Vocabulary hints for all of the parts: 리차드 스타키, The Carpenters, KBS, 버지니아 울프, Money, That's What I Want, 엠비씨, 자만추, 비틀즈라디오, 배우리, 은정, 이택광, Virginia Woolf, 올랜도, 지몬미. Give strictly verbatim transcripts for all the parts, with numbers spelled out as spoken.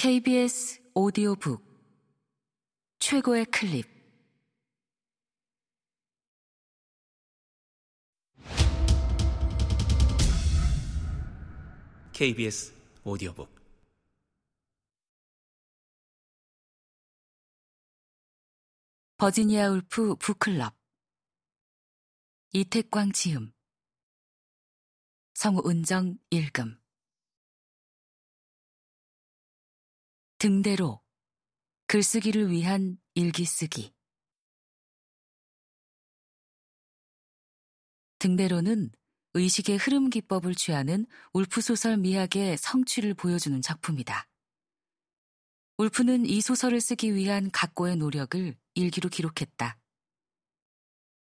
케이비에스 오디오북 최고의 클립. 케이비에스 오디오북 버지니아 울프 북클럽. 이택광 지음, 성우 은정 읽음. 등대로 글쓰기를 위한 일기쓰기. 등대로는 의식의 흐름 기법을 취하는 울프 소설 미학의 성취를 보여주는 작품이다. 울프는 이 소설을 쓰기 위한 각고의 노력을 일기로 기록했다.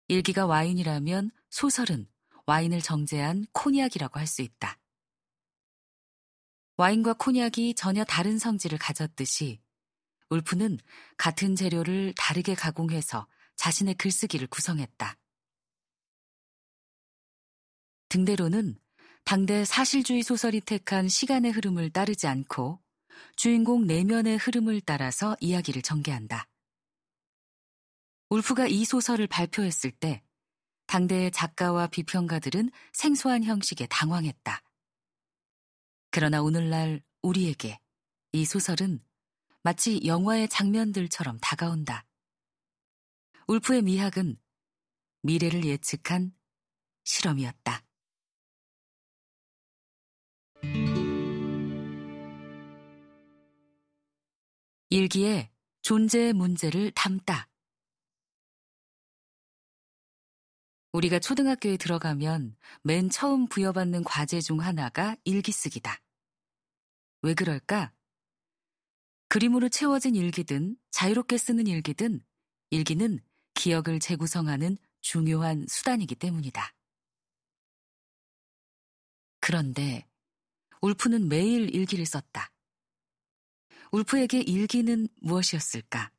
일기가 와인이라면 소설은 와인을 정제한 코냑이라고 할 수 있다. 와인과 코냑이 전혀 다른 성질을 가졌듯이 울프는 같은 재료를 다르게 가공해서 자신의 글쓰기를 구성했다. 등대로는 당대 사실주의 소설이 택한 시간의 흐름을 따르지 않고 주인공 내면의 흐름을 따라서 이야기를 전개한다. 울프가 이 소설을 발표했을 때 당대의 작가와 비평가들은 생소한 형식에 당황했다. 그러나 오늘날 우리에게 이 소설은 마치 영화의 장면들처럼 다가온다. 울프의 미학은 미래를 예측한 실험이었다. 일기에 존재의 문제를 담다. 우리가 초등학교에 들어가면 맨 처음 부여받는 과제 중 하나가 일기쓰기다. 왜 그럴까? 그림으로 채워진 일기든 자유롭게 쓰는 일기든 일기는 기억을 재구성하는 중요한 수단이기 때문이다. 그런데 울프는 매일 일기를 썼다. 울프에게 일기는 무엇이었을까?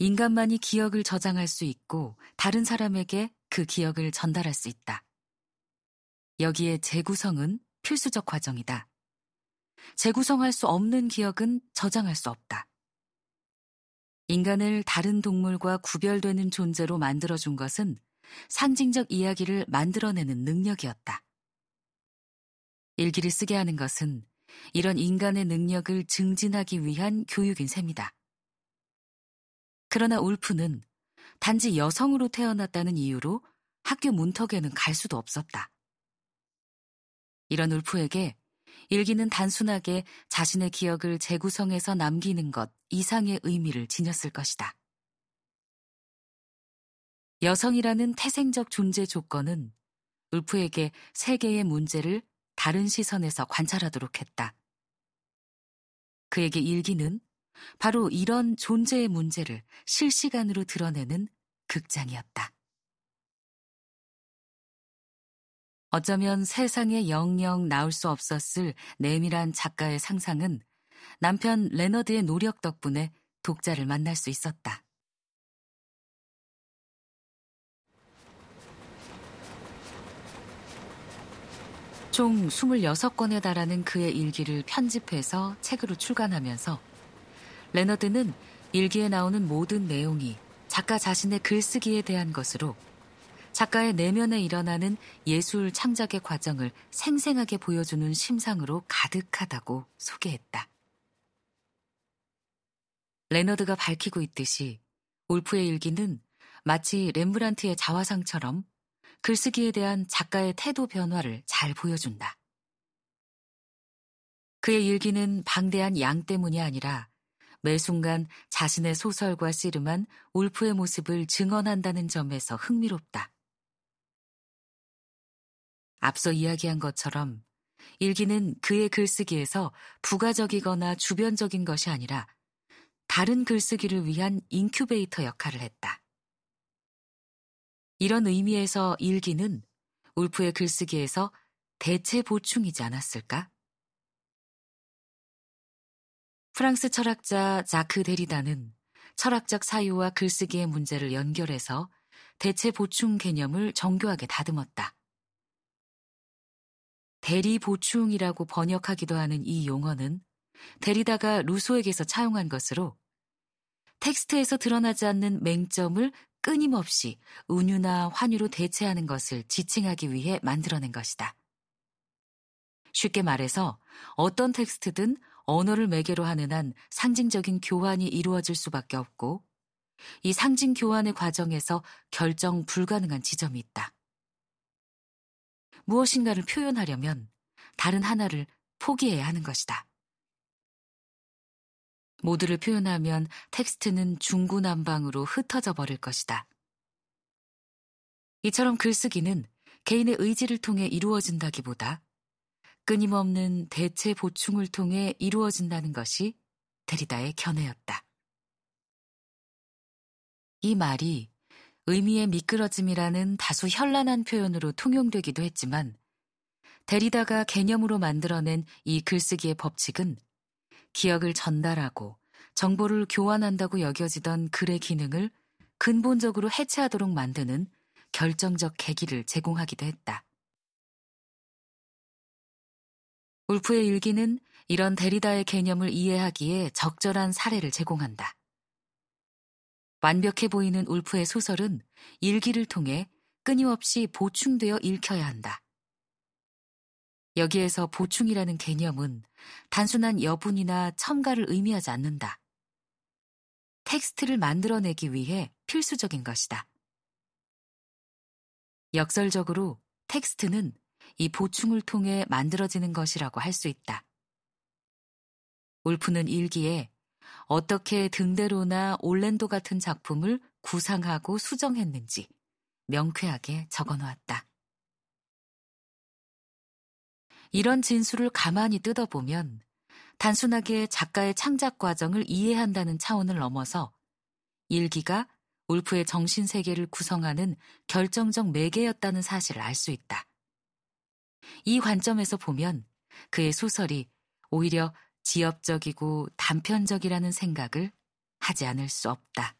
인간만이 기억을 저장할 수 있고 다른 사람에게 그 기억을 전달할 수 있다. 여기에 재구성은 필수적 과정이다. 재구성할 수 없는 기억은 저장할 수 없다. 인간을 다른 동물과 구별되는 존재로 만들어준 것은 상징적 이야기를 만들어내는 능력이었다. 일기를 쓰게 하는 것은 이런 인간의 능력을 증진하기 위한 교육인 셈이다. 그러나 울프는 단지 여성으로 태어났다는 이유로 학교 문턱에는 갈 수도 없었다. 이런 울프에게 일기는 단순하게 자신의 기억을 재구성해서 남기는 것 이상의 의미를 지녔을 것이다. 여성이라는 태생적 존재 조건은 울프에게 세계의 문제를 다른 시선에서 관찰하도록 했다. 그에게 일기는 바로 이런 존재의 문제를 실시간으로 드러내는 극장이었다. 어쩌면 세상에 영영 나올 수 없었을 내밀한 작가의 상상은 남편 레너드의 노력 덕분에 독자를 만날 수 있었다. 총 스물여섯 권에 달하는 그의 일기를 편집해서 책으로 출간하면서 레너드는 일기에 나오는 모든 내용이 작가 자신의 글쓰기에 대한 것으로 작가의 내면에 일어나는 예술 창작의 과정을 생생하게 보여주는 심상으로 가득하다고 소개했다. 레너드가 밝히고 있듯이 울프의 일기는 마치 렘브란트의 자화상처럼 글쓰기에 대한 작가의 태도 변화를 잘 보여준다. 그의 일기는 방대한 양 때문이 아니라 매 순간 자신의 소설과 씨름한 울프의 모습을 증언한다는 점에서 흥미롭다. 앞서 이야기한 것처럼 일기는 그의 글쓰기에서 부가적이거나 주변적인 것이 아니라 다른 글쓰기를 위한 인큐베이터 역할을 했다. 이런 의미에서 일기는 울프의 글쓰기에서 대체 보충이지 않았을까? 프랑스 철학자 자크 데리다는 철학적 사유와 글쓰기의 문제를 연결해서 대체 보충 개념을 정교하게 다듬었다. 대리 보충이라고 번역하기도 하는 이 용어는 데리다가 루소에게서 차용한 것으로 텍스트에서 드러나지 않는 맹점을 끊임없이 은유나 환유로 대체하는 것을 지칭하기 위해 만들어낸 것이다. 쉽게 말해서 어떤 텍스트든 언어를 매개로 하는 한 상징적인 교환이 이루어질 수밖에 없고 이 상징 교환의 과정에서 결정 불가능한 지점이 있다. 무엇인가를 표현하려면 다른 하나를 포기해야 하는 것이다. 모두를 표현하면 텍스트는 중구난방으로 흩어져 버릴 것이다. 이처럼 글쓰기는 개인의 의지를 통해 이루어진다기보다 끊임없는 대체 보충을 통해 이루어진다는 것이 데리다의 견해였다. 이 말이 의미의 미끄러짐이라는 다소 현란한 표현으로 통용되기도 했지만 데리다가 개념으로 만들어낸 이 글쓰기의 법칙은 기억을 전달하고 정보를 교환한다고 여겨지던 글의 기능을 근본적으로 해체하도록 만드는 결정적 계기를 제공하기도 했다. 울프의 일기는 이런 데리다의 개념을 이해하기에 적절한 사례를 제공한다. 완벽해 보이는 울프의 소설은 일기를 통해 끊임없이 보충되어 읽혀야 한다. 여기에서 보충이라는 개념은 단순한 여분이나 첨가를 의미하지 않는다. 텍스트를 만들어내기 위해 필수적인 것이다. 역설적으로 텍스트는 이 보충을 통해 만들어지는 것이라고 할 수 있다. 울프는 일기에 어떻게 등대로나 올랜도 같은 작품을 구상하고 수정했는지 명쾌하게 적어놓았다. 이런 진술을 가만히 뜯어보면 단순하게 작가의 창작 과정을 이해한다는 차원을 넘어서 일기가 울프의 정신세계를 구성하는 결정적 매개였다는 사실을 알 수 있다. 이 관점에서 보면 그의 소설이 오히려 지엽적이고 단편적이라는 생각을 하지 않을 수 없다.